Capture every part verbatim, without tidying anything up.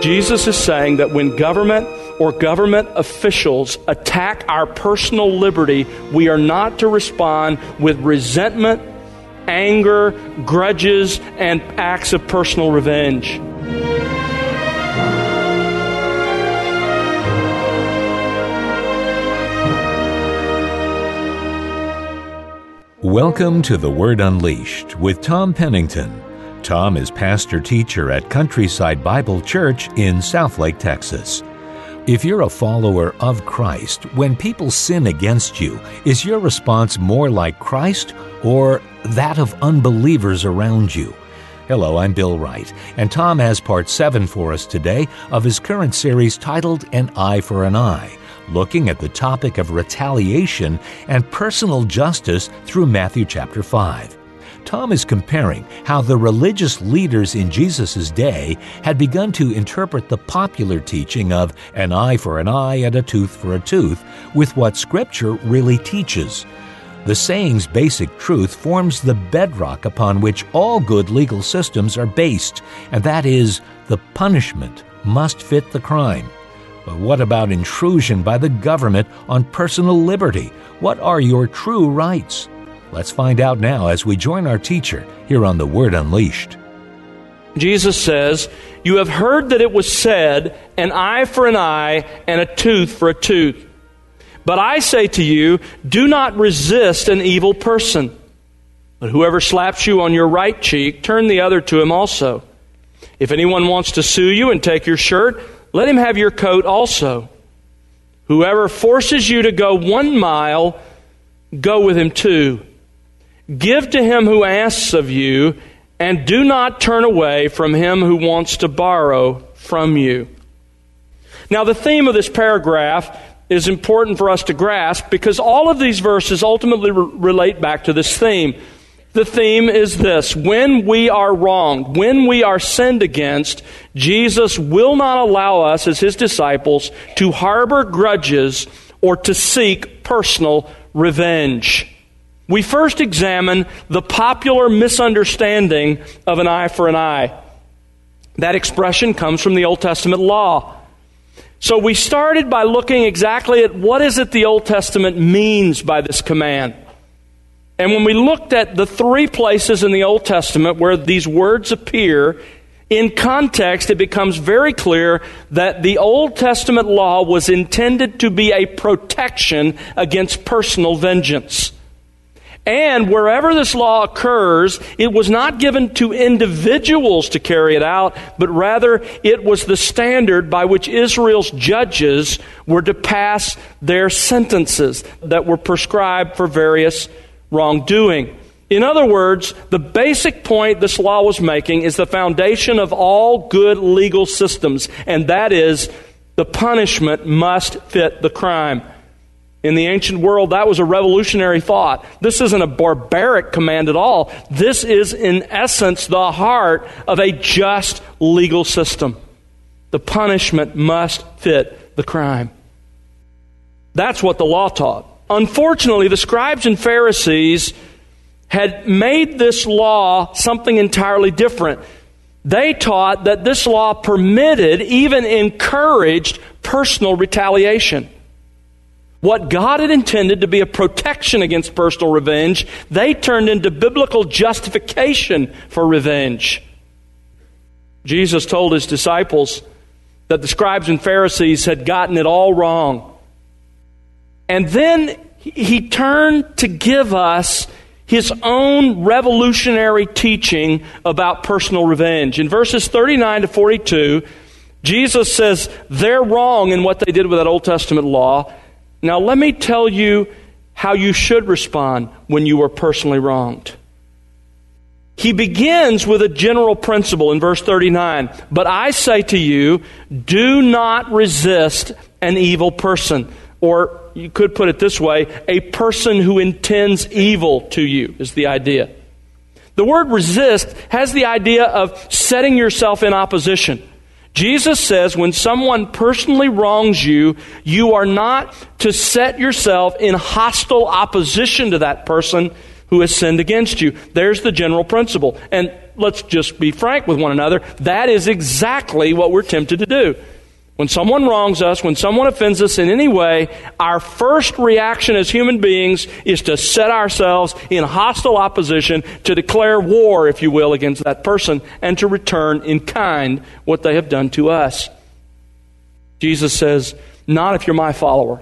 Jesus is saying that when government or government officials attack our personal liberty, we are not to respond with resentment, anger, grudges, and acts of personal revenge. Welcome to The Word Unleashed with Tom Pennington. Tom is pastor-teacher at Countryside Bible Church in Southlake, Texas. If you're a follower of Christ, when people sin against you, is your response more like Christ or that of unbelievers around you? Hello, I'm Bill Wright, and Tom has part seven for us today of his current series titled An Eye for an Eye, looking at the topic of retaliation and personal justice through Matthew chapter five. Tom is comparing how the religious leaders in Jesus' day had begun to interpret the popular teaching of an eye for an eye and a tooth for a tooth with what Scripture really teaches. The saying's basic truth forms the bedrock upon which all good legal systems are based, and that is the punishment must fit the crime. But what about intrusion by the government on personal liberty? What are your true rights? Let's find out now as we join our teacher here on The Word Unleashed. Jesus says, "You have heard that it was said, an eye for an eye and a tooth for a tooth. But I say to you, do not resist an evil person. But whoever slaps you on your right cheek, turn the other to him also. If anyone wants to sue you and take your shirt, let him have your coat also. Whoever forces you to go one mile, go with him too. Give to him who asks of you, and do not turn away from him who wants to borrow from you." Now, the theme of this paragraph is important for us to grasp because all of these verses ultimately re- relate back to this theme. The theme is this: when we are wronged, when we are sinned against, Jesus will not allow us as his disciples to harbor grudges or to seek personal revenge. We first examine the popular misunderstanding of an eye for an eye. That expression comes from the Old Testament law. So we started by looking exactly at what is it the Old Testament means by this command. And when we looked at the three places in the Old Testament where these words appear, in context it becomes very clear that the Old Testament law was intended to be a protection against personal vengeance. And wherever this law occurs, it was not given to individuals to carry it out, but rather it was the standard by which Israel's judges were to pass their sentences that were prescribed for various wrongdoing. In other words, the basic point this law was making is the foundation of all good legal systems, and that is the punishment must fit the crime. In the ancient world, that was a revolutionary thought. This isn't a barbaric command at all. This is, in essence, the heart of a just legal system. The punishment must fit the crime. That's what the law taught. Unfortunately, the scribes and Pharisees had made this law something entirely different. They taught that this law permitted, even encouraged, personal retaliation. What God had intended to be a protection against personal revenge, they turned into biblical justification for revenge. Jesus told his disciples that the scribes and Pharisees had gotten it all wrong. And then he turned to give us his own revolutionary teaching about personal revenge. In verses thirty-nine to forty-two, Jesus says they're wrong in what they did with that Old Testament law. Now let me tell you how you should respond when you are personally wronged. He begins with a general principle in verse thirty-nine. But I say to you, do not resist an evil person. Or you could put it this way, a person who intends evil to you is the idea. The word resist has the idea of setting yourself in opposition. Jesus says when someone personally wrongs you, you are not to set yourself in hostile opposition to that person, who has sinned against you. There's the general principle. And let's just be frank with one another. That is exactly what we're tempted to do. When someone wrongs us, when someone offends us in any way, our first reaction as human beings is to set ourselves in hostile opposition, to declare war, if you will, against that person, and to return in kind what they have done to us. Jesus says, not if you're my follower.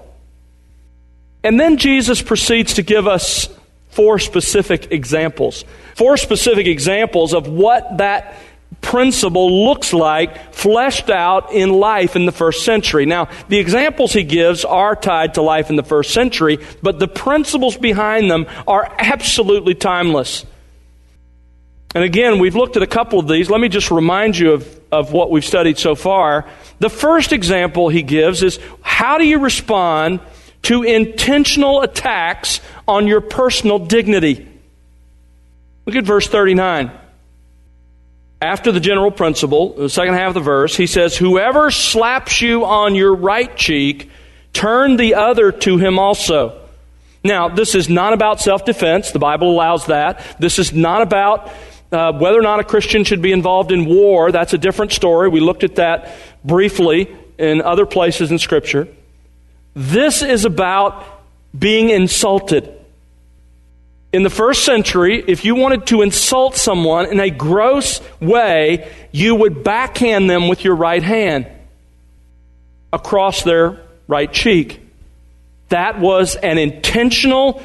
And then Jesus proceeds to give us four specific examples. Four specific examples of what that principle looks like fleshed out in life in the first century. Now, the examples he gives are tied to life in the first century, but the principles behind them are absolutely timeless. And again, we've looked at a couple of these. Let me just remind you of, of what we've studied so far. The first example he gives is, how do you respond to intentional attacks on your personal dignity? Look at verse thirty-nine. After the general principle, the second half of the verse, he says, whoever slaps you on your right cheek, turn the other to him also. Now, this is not about self-defense. The Bible allows that. This is not about uh, whether or not a Christian should be involved in war. That's a different story. We looked at that briefly in other places in Scripture. This is about being insulted. In the first century, if you wanted to insult someone in a gross way, you would backhand them with your right hand across their right cheek. That was an intentional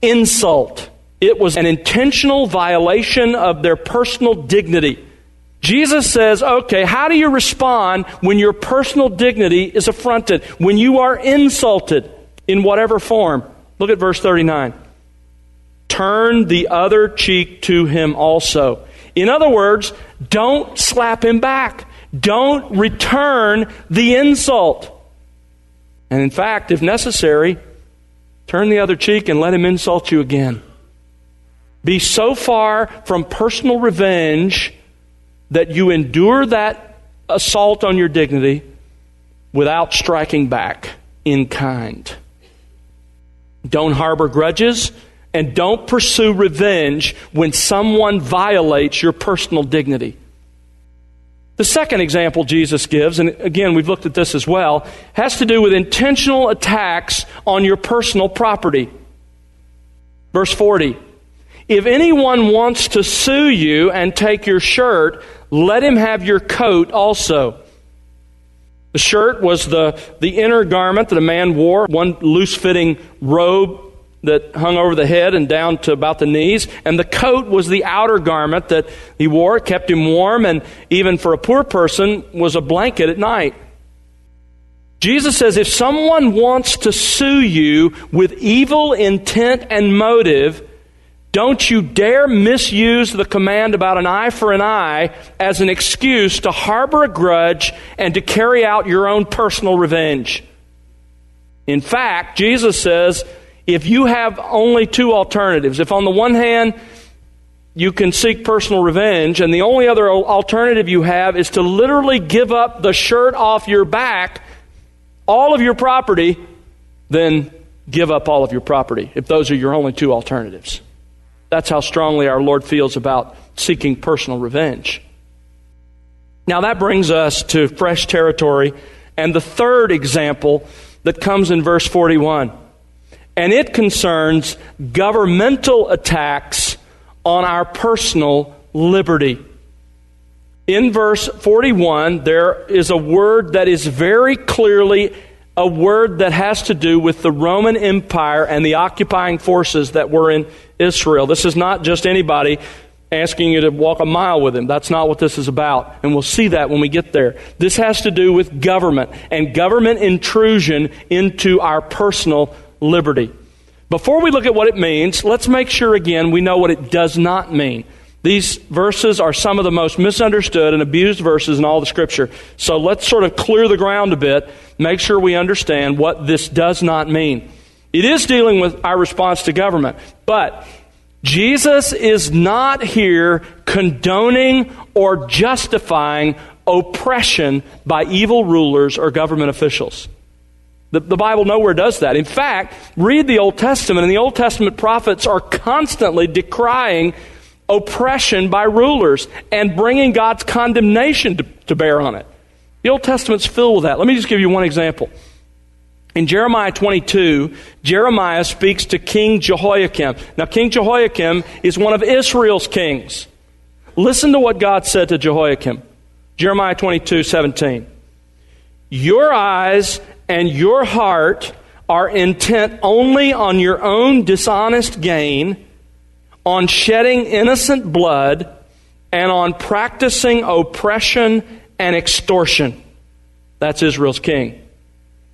insult. It was an intentional violation of their personal dignity. Jesus says, okay, how do you respond when your personal dignity is affronted, when you are insulted in whatever form? Look at verse thirty-nine. Turn the other cheek to him also. In other words, don't slap him back. Don't return the insult. And in fact, if necessary, turn the other cheek and let him insult you again. Be so far from personal revenge that you endure that assault on your dignity without striking back in kind. Don't harbor grudges and don't pursue revenge when someone violates your personal dignity. The second example Jesus gives, and again, we've looked at this as well, has to do with intentional attacks on your personal property. Verse forty, if anyone wants to sue you and take your shirt, let him have your coat also. The shirt was the, the inner garment that a man wore, one loose-fitting robe that hung over the head and down to about the knees, and the coat was the outer garment that he wore. It kept him warm, and even for a poor person, was a blanket at night. Jesus says, if someone wants to sue you with evil intent and motive, don't you dare misuse the command about an eye for an eye as an excuse to harbor a grudge and to carry out your own personal revenge. In fact, Jesus says, if you have only two alternatives, if on the one hand you can seek personal revenge, and the only other alternative you have is to literally give up the shirt off your back, all of your property, then give up all of your property, if those are your only two alternatives. That's how strongly our Lord feels about seeking personal revenge. Now that brings us to fresh territory and the third example that comes in verse forty-one. And it concerns governmental attacks on our personal liberty. In verse forty-one, there is a word that is very clearly a word that has to do with the Roman Empire and the occupying forces that were in Israel. This is not just anybody asking you to walk a mile with him. That's not what this is about. And we'll see that when we get there. This has to do with government and government intrusion into our personal liberty. Before we look at what it means, let's make sure again we know what it does not mean. These verses are some of the most misunderstood and abused verses in all the Scripture. So let's sort of clear the ground a bit, make sure we understand what this does not mean. It is dealing with our response to government, but Jesus is not here condoning or justifying oppression by evil rulers or government officials. The, the Bible nowhere does that. In fact, read the Old Testament, and the Old Testament prophets are constantly decrying oppression by rulers and bringing God's condemnation to, to bear on it. The Old Testament's filled with that. Let me just give you one example. In Jeremiah twenty-two, Jeremiah speaks to King Jehoiakim. Now, King Jehoiakim is one of Israel's kings. Listen to what God said to Jehoiakim. Jeremiah twenty-two, seventeen. Your eyes and your heart are intent only on your own dishonest gain, on shedding innocent blood, and on practicing oppression and extortion. That's Israel's king.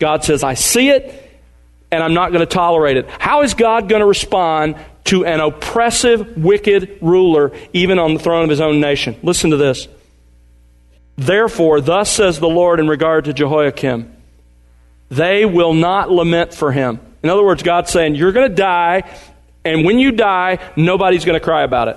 God says, I see it, and I'm not going to tolerate it. How is God going to respond to an oppressive, wicked ruler, even on the throne of his own nation? Listen to this. Therefore, thus says the Lord in regard to Jehoiakim, they will not lament for him. In other words, God's saying, you're going to die, and when you die, nobody's going to cry about it.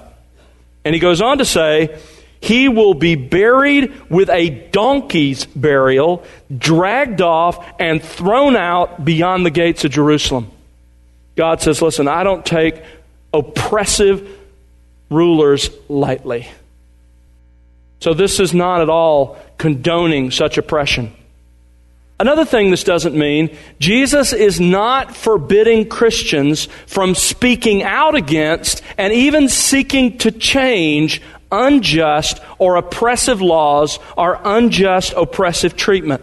And he goes on to say, he will be buried with a donkey's burial, dragged off and thrown out beyond the gates of Jerusalem. God says, listen, I don't take oppressive rulers lightly. So this is not at all condoning such oppression. Another thing this doesn't mean, Jesus is not forbidding Christians from speaking out against and even seeking to change unjust or oppressive laws or unjust oppressive treatment.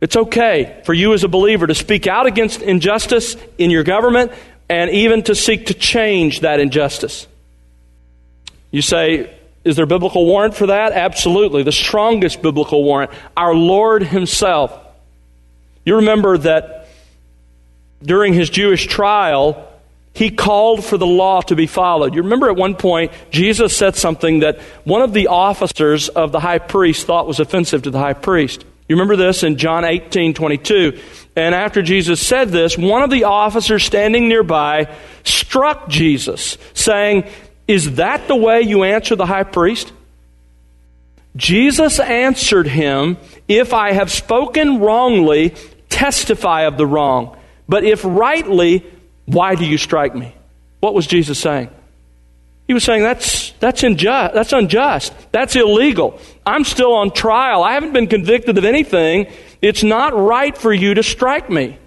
It's okay for you as a believer to speak out against injustice in your government and even to seek to change that injustice. You say, is there a biblical warrant for that? Absolutely. The strongest biblical warrant. Our Lord himself. You remember that during his Jewish trial, he called for the law to be followed. You remember at one point, Jesus said something that one of the officers of the high priest thought was offensive to the high priest. You remember this in John eighteen twenty-two. And after Jesus said this, one of the officers standing nearby struck Jesus, saying, is that the way you answer the high priest? Jesus answered him, if I have spoken wrongly, testify of the wrong. But if rightly, why do you strike me? What was Jesus saying? He was saying, that's, that's, inju- that's unjust. That's illegal. I'm still on trial. I haven't been convicted of anything. It's not right for you to strike me.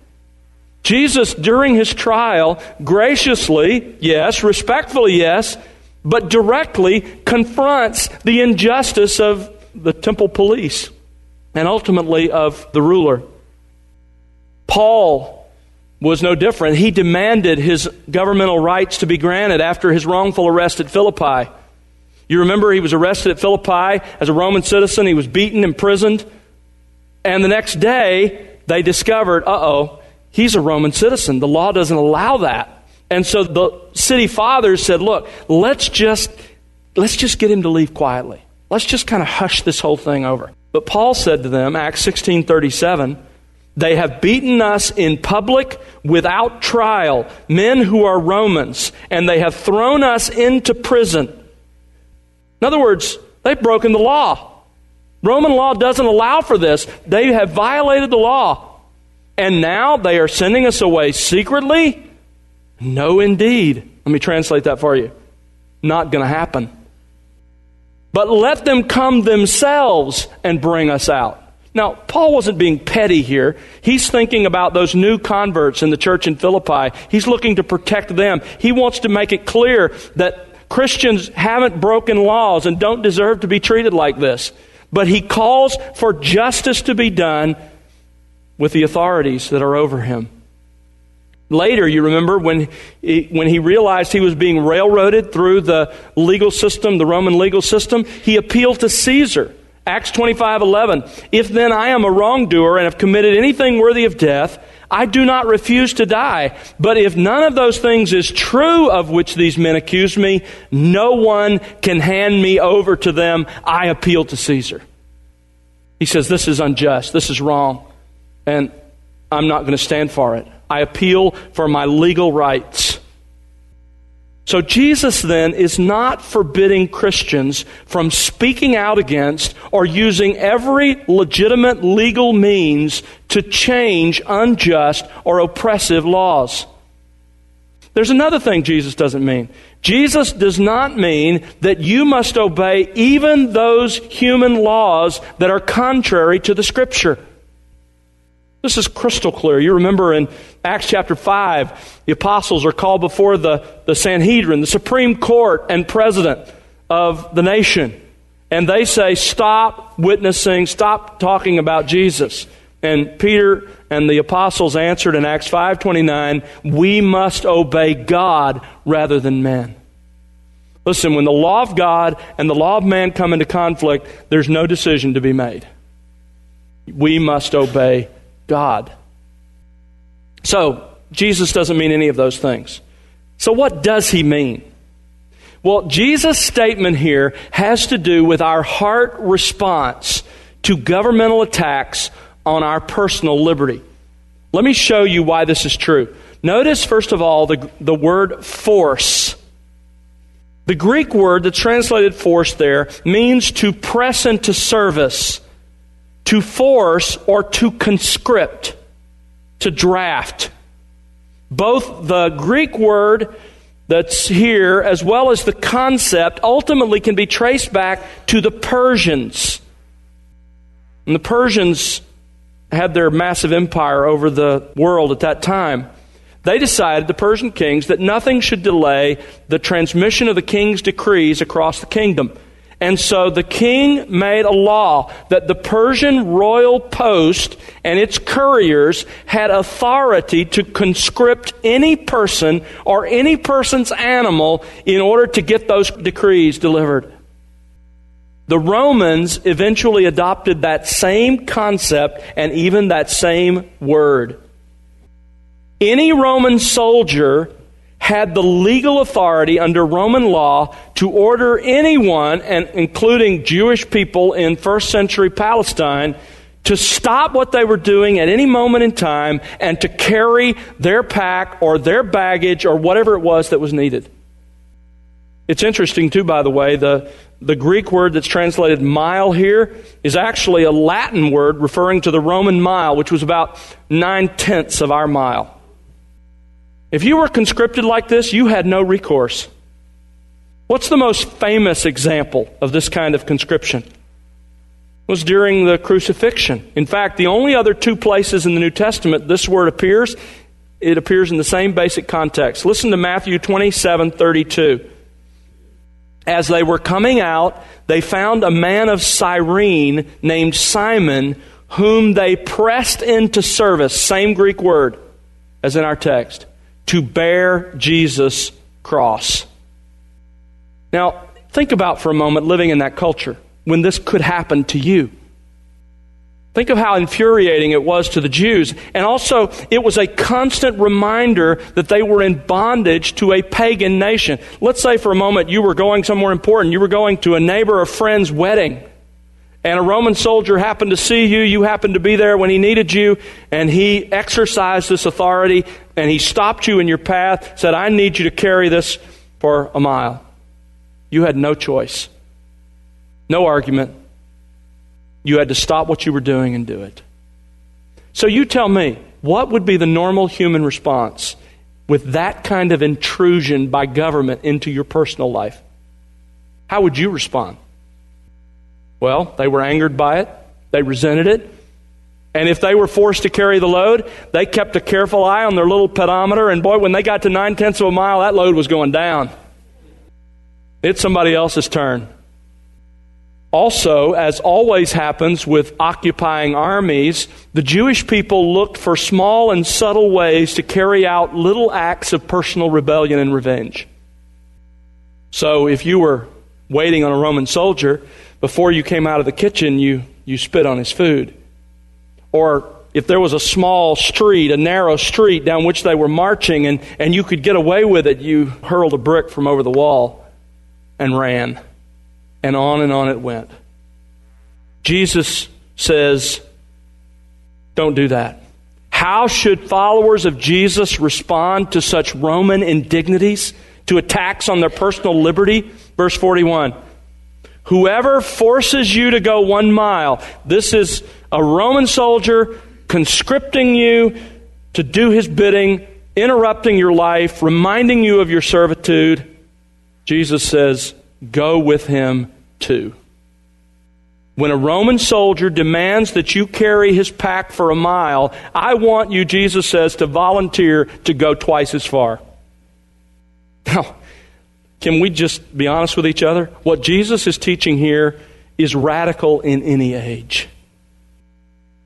Jesus, during his trial, graciously, yes, respectfully, yes, but directly confronts the injustice of the temple police and ultimately of the ruler. Paul was no different. He demanded his governmental rights to be granted after his wrongful arrest at Philippi. You remember he was arrested at Philippi as a Roman citizen. He was beaten, imprisoned. And the next day, they discovered, uh-oh, he's a Roman citizen. The law doesn't allow that. And so the city fathers said, look, let's just, let's just get him to leave quietly. Let's just kind of hush this whole thing over. But Paul said to them, Acts sixteen thirty-seven, they have beaten us in public without trial, men who are Romans, and they have thrown us into prison. In other words, they've broken the law. Roman law doesn't allow for this. They have violated the law. And now they are sending us away secretly? No, indeed. Let me translate that for you. Not going to happen. But let them come themselves and bring us out. Now, Paul wasn't being petty here. He's thinking about those new converts in the church in Philippi. He's looking to protect them. He wants to make it clear that Christians haven't broken laws and don't deserve to be treated like this. But he calls for justice to be done with the authorities that are over him. Later, you remember when he, when he realized he was being railroaded through the legal system, the Roman legal system, he appealed to Caesar. Acts twenty-five eleven, if then I am a wrongdoer and have committed anything worthy of death, I do not refuse to die. But if none of those things is true of which these men accuse me, no one can hand me over to them. I appeal to Caesar. He says, this is unjust. This is wrong. And I'm not going to stand for it. I appeal for my legal rights. So Jesus then is not forbidding Christians from speaking out against or using every legitimate legal means to change unjust or oppressive laws. There's another thing Jesus doesn't mean. Jesus does not mean that you must obey even those human laws that are contrary to the Scripture. This is crystal clear. You remember in Acts chapter five, the apostles are called before the, the Sanhedrin, the Supreme Court and President of the nation. And they say, stop witnessing, stop talking about Jesus. And Peter and the apostles answered in Acts five twenty-nine, we must obey God rather than man. Listen, when the law of God and the law of man come into conflict, there's no decision to be made. We must obey God. So, Jesus doesn't mean any of those things. So what does he mean? Well, Jesus' statement here has to do with our heart response to governmental attacks on our personal liberty. Let me show you why this is true. Notice, first of all, the, the word force. The Greek word that's translated force there means to press into service. To force or to conscript, to draft. Both the Greek word that's here as well as the concept ultimately can be traced back to the Persians. And the Persians had their massive empire over the world at that time. They decided, the Persian kings, that nothing should delay the transmission of the king's decrees across the kingdom. And so the king made a law that the Persian royal post and its couriers had authority to conscript any person or any person's animal in order to get those decrees delivered. The Romans eventually adopted that same concept and even that same word. Any Roman soldier had the legal authority under Roman law to order anyone, and including Jewish people in first century Palestine, to stop what they were doing at any moment in time and to carry their pack or their baggage or whatever it was that was needed. It's interesting, too, by the way, the, the Greek word that's translated mile here is actually a Latin word referring to the Roman mile, which was about nine-tenths of our mile. If you were conscripted like this, you had no recourse. What's the most famous example of this kind of conscription? It was during the crucifixion. In fact, the only other two places in the New Testament this word appears, it appears in the same basic context. Listen to Matthew twenty-seven thirty-two. As they were coming out, they found a man of Cyrene named Simon, whom they pressed into service, same Greek word as in our text, to bear Jesus' cross. Now, think about for a moment living in that culture when this could happen to you. Think of how infuriating it was to the Jews. And also, it was a constant reminder that they were in bondage to a pagan nation. Let's say for a moment you were going somewhere important. You were going to a neighbor or friend's wedding. And a Roman soldier happened to see you, you happened to be there when he needed you, and he exercised this authority, and he stopped you in your path, said, I need you to carry this for a mile. You had no choice, no argument. You had to stop what you were doing and do it. So you tell me, what would be the normal human response with that kind of intrusion by government into your personal life? How would you respond? Well, they were angered by it. They resented it. And if they were forced to carry the load, they kept a careful eye on their little pedometer. And boy, when they got to nine-tenths of a mile, that load was going down. It's somebody else's turn. Also, as always happens with occupying armies, the Jewish people looked for small and subtle ways to carry out little acts of personal rebellion and revenge. So if you were waiting on a Roman soldier, before you came out of the kitchen, you, you spit on his food. Or if there was a small street, a narrow street down which they were marching and, and you could get away with it, you hurled a brick from over the wall and ran. And on and on it went. Jesus says, don't do that. How should followers of Jesus respond to such Roman indignities, to attacks on their personal liberty. Verse forty-one, whoever forces you to go one mile, this is a Roman soldier conscripting you to do his bidding, interrupting your life, reminding you of your servitude. Jesus says, go with him too. When a Roman soldier demands that you carry his pack for a mile, I want you, Jesus says, to volunteer to go twice as far. Now, can we just be honest with each other? What Jesus is teaching here is radical in any age.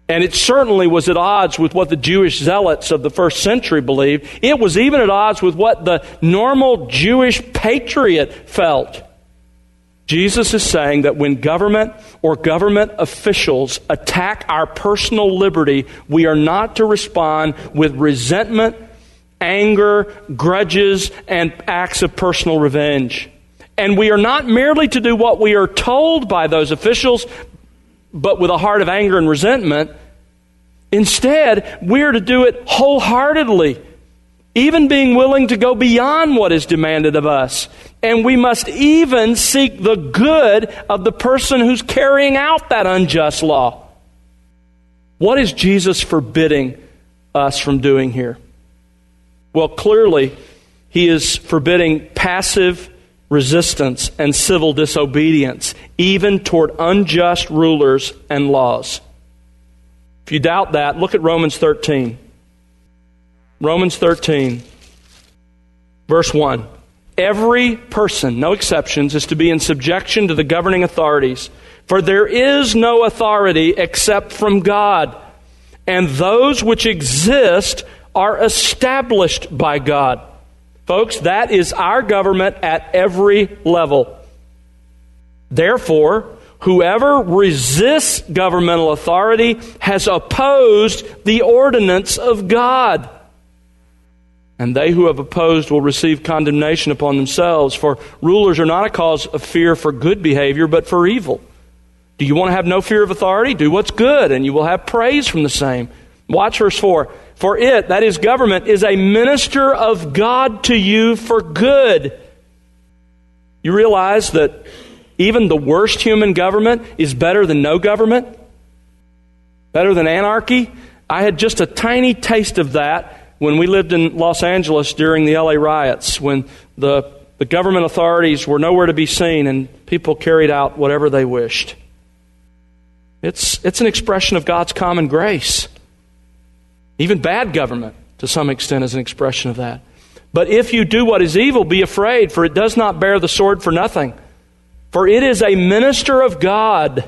And it certainly was at odds with what the Jewish zealots of the first century believed. It was even at odds with what the normal Jewish patriot felt. Jesus is saying that when government or government officials attack our personal liberty, we are not to respond with resentment, anger, grudges, and acts of personal revenge. And we are not merely to do what we are told by those officials, but with a heart of anger and resentment. Instead, we're to do it wholeheartedly, even being willing to go beyond what is demanded of us. And we must even seek the good of the person who's carrying out that unjust law. What is Jesus forbidding us from doing here? Well, clearly, he is forbidding passive resistance and civil disobedience, even toward unjust rulers and laws. If you doubt that, look at Romans thirteen. Romans thirteen, verse one. Every person, no exceptions, is to be in subjection to the governing authorities. For there is no authority except from God, and those which exist are established by God. Folks, that is our government at every level. Therefore, whoever resists governmental authority has opposed the ordinance of God. And they who have opposed will receive condemnation upon themselves, for rulers are not a cause of fear for good behavior, but for evil. Do you want to have no fear of authority? Do what's good, and you will have praise from the same. Watch verse four. For it, that is government, is a minister of God to you for good. You realize that even the worst human government is better than no government? Better than anarchy? I had just a tiny taste of that when we lived in Los Angeles during the L A riots, when the, the government authorities were nowhere to be seen and people carried out whatever they wished. It's, it's an expression of God's common grace. Even bad government, to some extent, is an expression of that. But if you do what is evil, be afraid, for it does not bear the sword for nothing. For it is a minister of God,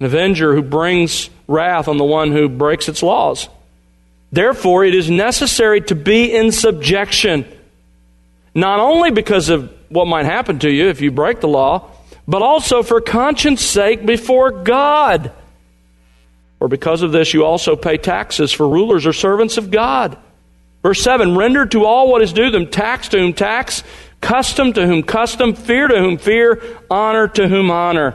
an avenger who brings wrath on the one who breaks its laws. Therefore, it is necessary to be in subjection, not only because of what might happen to you if you break the law, but also for conscience sake before God. For because of this, you also pay taxes, for rulers are servants of God. Verse seven, render to all what is due them, tax to whom tax, custom to whom custom, fear to whom fear, honor to whom honor.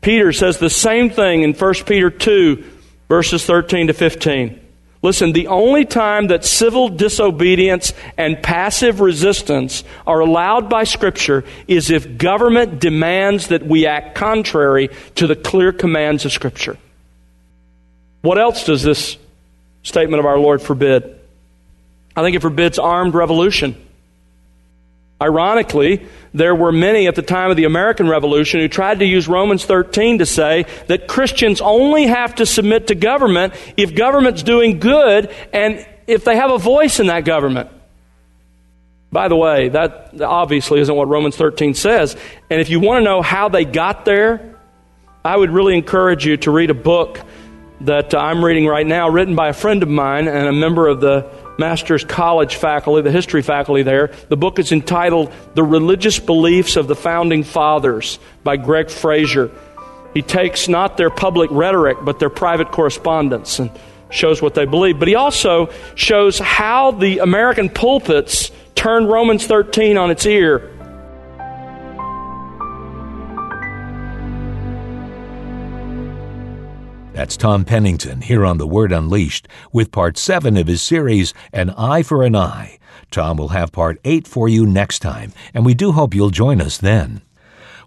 Peter says the same thing in First Peter two, verses thirteen to fifteen. Listen, the only time that civil disobedience and passive resistance are allowed by Scripture is if government demands that we act contrary to the clear commands of Scripture. What else does this statement of our Lord forbid? I think it forbids armed revolution. Ironically, there were many at the time of the American Revolution who tried to use Romans thirteen to say that Christians only have to submit to government if government's doing good and if they have a voice in that government. By the way, that obviously isn't what Romans thirteen says. And if you want to know how they got there, I would really encourage you to read a book that I'm reading right now, written by a friend of mine and a member of the Masters College faculty, the history faculty there. The book is entitled The Religious Beliefs of the Founding Fathers by Greg Frazier. He takes not their public rhetoric, but their private correspondence and shows what they believe. But he also shows how the American pulpits turned Romans thirteen on its ear. That's Tom Pennington here on The Word Unleashed with part seven of his series, An Eye for an Eye. Tom will have part eight for you next time, and we do hope you'll join us then.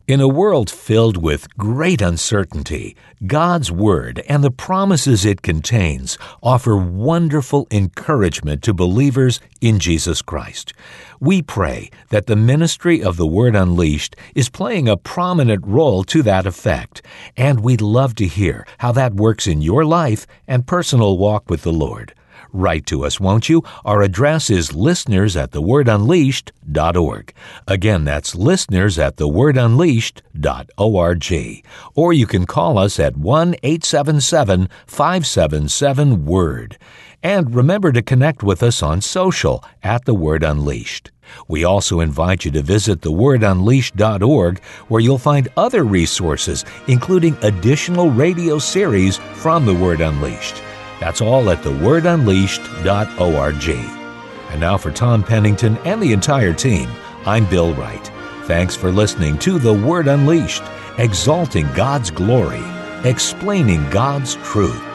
In a world filled with great uncertainty, God's Word and the promises it contains offer wonderful encouragement to believers in Jesus Christ. We pray that the ministry of The Word Unleashed is playing a prominent role to that effect, and we'd love to hear how that works in your life and personal walk with the Lord. Write to us, won't you? Our address is listeners at the word unleashed dot org. Again, that's listeners at the word unleashed dot org. Or you can call us at one eight seven seven, five seven seven, W O R D. And remember to connect with us on social at The Word Unleashed. We also invite you to visit the word unleashed dot org, where you'll find other resources, including additional radio series from The Word Unleashed. That's all at the word unleashed dot org. And now for Tom Pennington and the entire team, I'm Bill Wright. Thanks for listening to The Word Unleashed, exalting God's glory, explaining God's truth.